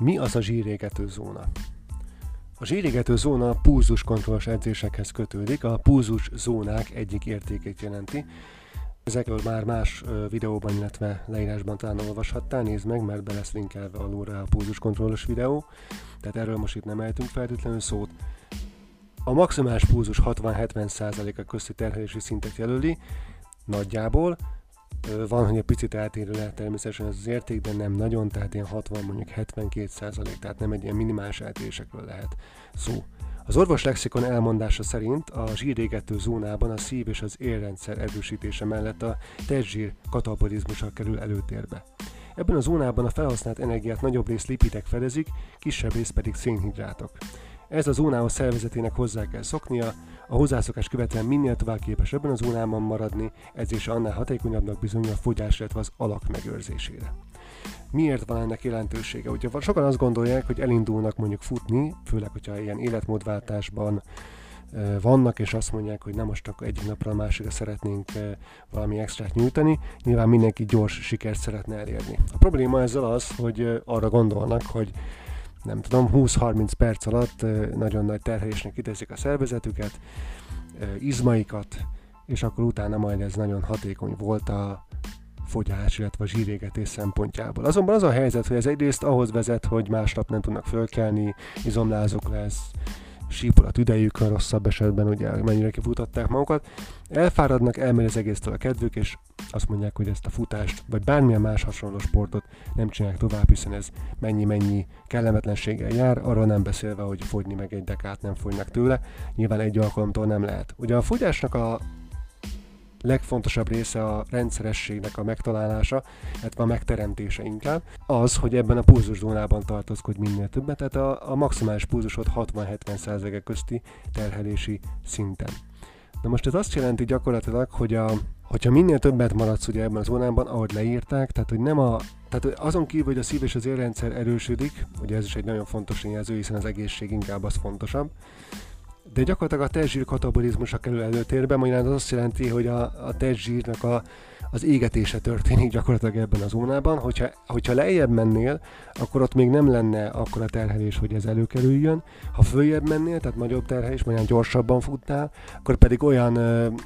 Mi az a zsírégető zóna? A zsírégető zóna a pulzuskontrollos edzésekhez kötődik, a pulzus zónák egyik értékét jelenti. Ezekről már más videóban, illetve leírásban talán olvashattál, nézd meg, mert be lesz linkelve alulra a pulzuskontrollos videó, tehát erről most itt nem ejtünk feltétlenül szót. A maximális pulzus 60-70%-a közti terhelési szintet jelöli, nagyjából. Van, hogy egy picit eltérő lehet természetesen ez az érték, de nem nagyon, tehát ilyen 60, mondjuk 72%, tehát nem egy ilyen minimális eltérésekről lehet szó. Az orvos lexikon elmondása szerint a zsírégető zónában a szív- és az érrendszer erősítése mellett a testzsír katabolizmusa kerül előtérbe. Ebben a zónában a felhasznált energiát nagyobb rész lipidek fedezik, kisebb rész pedig szénhidrátok. Ez a zónához szervezetének hozzá kell szoknia, a hozzászokás követően minél tovább képes ebben a zónában maradni, edzése annál hatékonyabbnak bizonyul a fogyás, illetve az alak megőrzésére. Miért van ennek jelentősége? Ugye sokan azt gondolják, hogy elindulnak mondjuk futni, főleg, hogyha ilyen életmódváltásban vannak, és azt mondják, hogy nem most akkor egyik napra a másikra szeretnénk valami extrát nyújtani, nyilván mindenki gyors sikert szeretne elérni. A probléma ezzel az, hogy arra gondolnak, hogy nem tudom, 20-30 perc alatt nagyon nagy terhelésnek kiteszik a szervezetüket, izmaikat, és akkor utána majd ez nagyon hatékony volt a fogyás, illetve a zsírégetés szempontjából. Azonban az a helyzet, hogy ez egyrészt ahhoz vezet, hogy másnap nem tudnak fölkelni, izomlázuk lesz, sípul a tüdejükön rosszabb esetben, ugye mennyire kifutották magukat, elfáradnak, elmegy az egésztől a kedvük, és azt mondják, hogy ezt a futást, vagy bármilyen más hasonló sportot nem csinálják tovább, hiszen ez mennyi-mennyi kellemetlenséggel jár, arról nem beszélve, hogy fogyni meg egy dekát nem fogynak tőle, nyilván egy alkalomtól nem lehet. Ugye a fogyásnak a legfontosabb része a rendszerességnek a megtalálása, illetve a megteremtése inkább, az, hogy ebben a pulzuszónában tartózkodj minél többet, tehát a maximális pulzusod 60-70% közti terhelési szinten. Na most ez azt jelenti gyakorlatilag, hogy hogyha minél többet maradsz ugye ebben a zónában, ahogy leírták, tehát azon kívül, hogy a szív- és az érrendszer erősödik, ugye ez is egy nagyon fontos jelző, hiszen az egészség inkább az fontosabb, de gyakorlatilag a testzsír katabolizmusa kerül előtérbe, magyarán az azt jelenti, hogy a testzsírnak az égetése történik gyakorlatilag ebben a zónában. Hogyha lejjebb mennél, akkor ott még nem lenne akkora terhelés, hogy ez előkerüljön. Ha följebb mennél, tehát nagyobb terhelés, magyarán gyorsabban futnál, akkor pedig olyan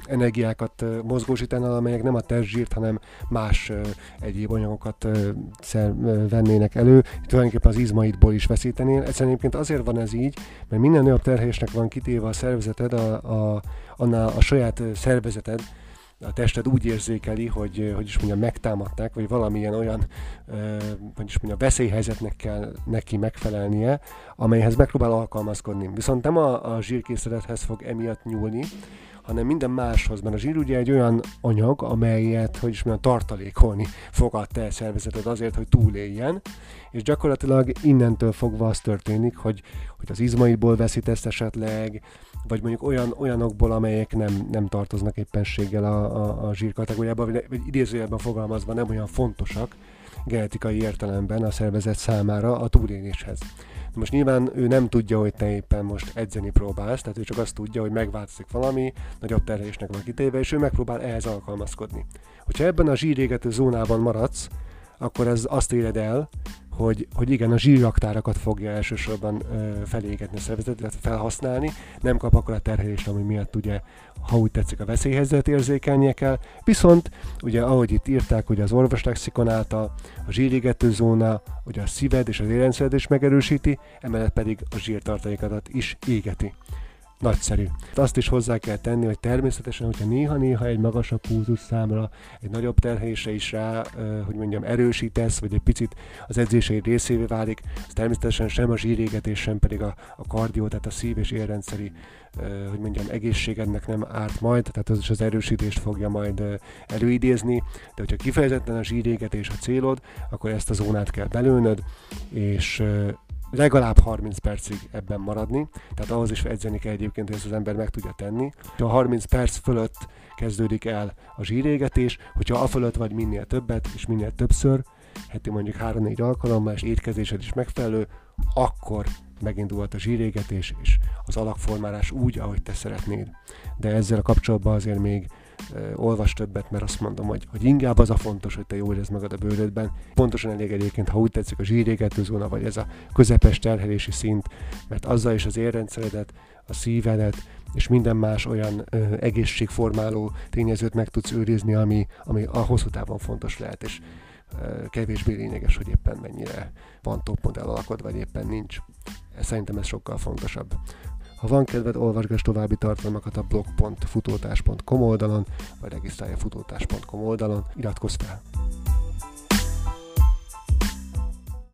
energiákat mozgósítanál, amelyek nem a testzsírt, hanem más egyéb anyagokat vennének elő. Tulajdonképpen az izmaidból is veszítenél. Egyszerűen egyébként azért van ez így, mert minden nagyobb terhelésnek van kitéve a szervezeted, a saját szervezeted, a tested úgy érzékeli, hogy megtámadták, vagy valamilyen olyan veszélyhelyzetnek kell neki megfelelnie, amelyhez megpróbál alkalmazkodni. Viszont nem a zsírkészlethez fog emiatt nyúlni, hanem minden máshoz, mert a zsír ugye egy olyan anyag, amelyet tartalékolni fog a te szervezeted azért, hogy túléljen, és gyakorlatilag innentől fogva az történik, hogy az izmaidból veszítesz esetleg, vagy mondjuk olyanokból, amelyek nem tartoznak éppenséggel a zsírkategóriába, vagy idézőjelben fogalmazva nem olyan fontosak genetikai értelemben a szervezet számára a túléléshez. Most nyilván ő nem tudja, hogy te éppen most edzeni próbálsz, tehát ő csak azt tudja, hogy megváltozik valami, nagyobb terhelésnek van kitéve, és ő megpróbál ehhez alkalmazkodni. Hogyha ebben a zsírégető zónában maradsz, akkor ez azt éred el, hogy igen, a zsírraktárakat fogja elsősorban felégetni a szervezetet, illetve felhasználni, nem kap akkor a terhelést, ami miatt ugye, ha úgy tetszik, a veszélyhelyzetet érzékelnie kell, viszont ugye ahogy itt írták, hogy az orvoslexikon által a zsírégető zóna, ugye a szíved és az érrendszered is megerősíti, emellett pedig a zsírtartalékodat is égeti. Nagyszerű. Azt is hozzá kell tenni, hogy természetesen, hogyha néha-néha egy magasabb pulzus számra, egy nagyobb terhelésre is rá, erősítesz, vagy egy picit az edzéseid részévé válik, az természetesen sem a zsírégetés, sem pedig a kardió, tehát a szív- és érrendszeri, egészségednek nem árt majd, tehát az is az erősítést fogja majd előidézni, de hogyha kifejezetten a zsírégetés a célod, akkor ezt a zónát kell belőnöd, és legalább 30 percig ebben maradni, tehát ahhoz is edzeni kell egyébként, hogy ezt az ember meg tudja tenni. Ha 30 perc fölött kezdődik el a zsírégetés, hogyha a fölött vagy minél többet és minél többször, heti mondjuk 3-4 alkalommal és étkezésed is megfelelő, akkor megindulhat a zsírégetés és az alakformálás úgy, ahogy te szeretnéd. De ezzel a kapcsolatban azért még olvas többet, mert azt mondom, hogy inkább az a fontos, hogy te jól érezd magad a bőrödben. Pontosan elég egyébként, ha úgy tetszik, a zsírégető zóna, vagy ez a közepes terhelési szint, mert azzal is az érrendszeredet, a szívedet, és minden más olyan egészségformáló tényezőt meg tudsz őrizni, ami a hosszú távon fontos lehet, és kevésbé lényeges, hogy éppen mennyire van toppmodell alakod, vagy éppen nincs. Szerintem ez sokkal fontosabb. Ha van kedved, olvasgass további tartalmakat a blog.futótárs.com oldalon, vagy regisztrálj a futótárs.com oldalon, iratkozz fel!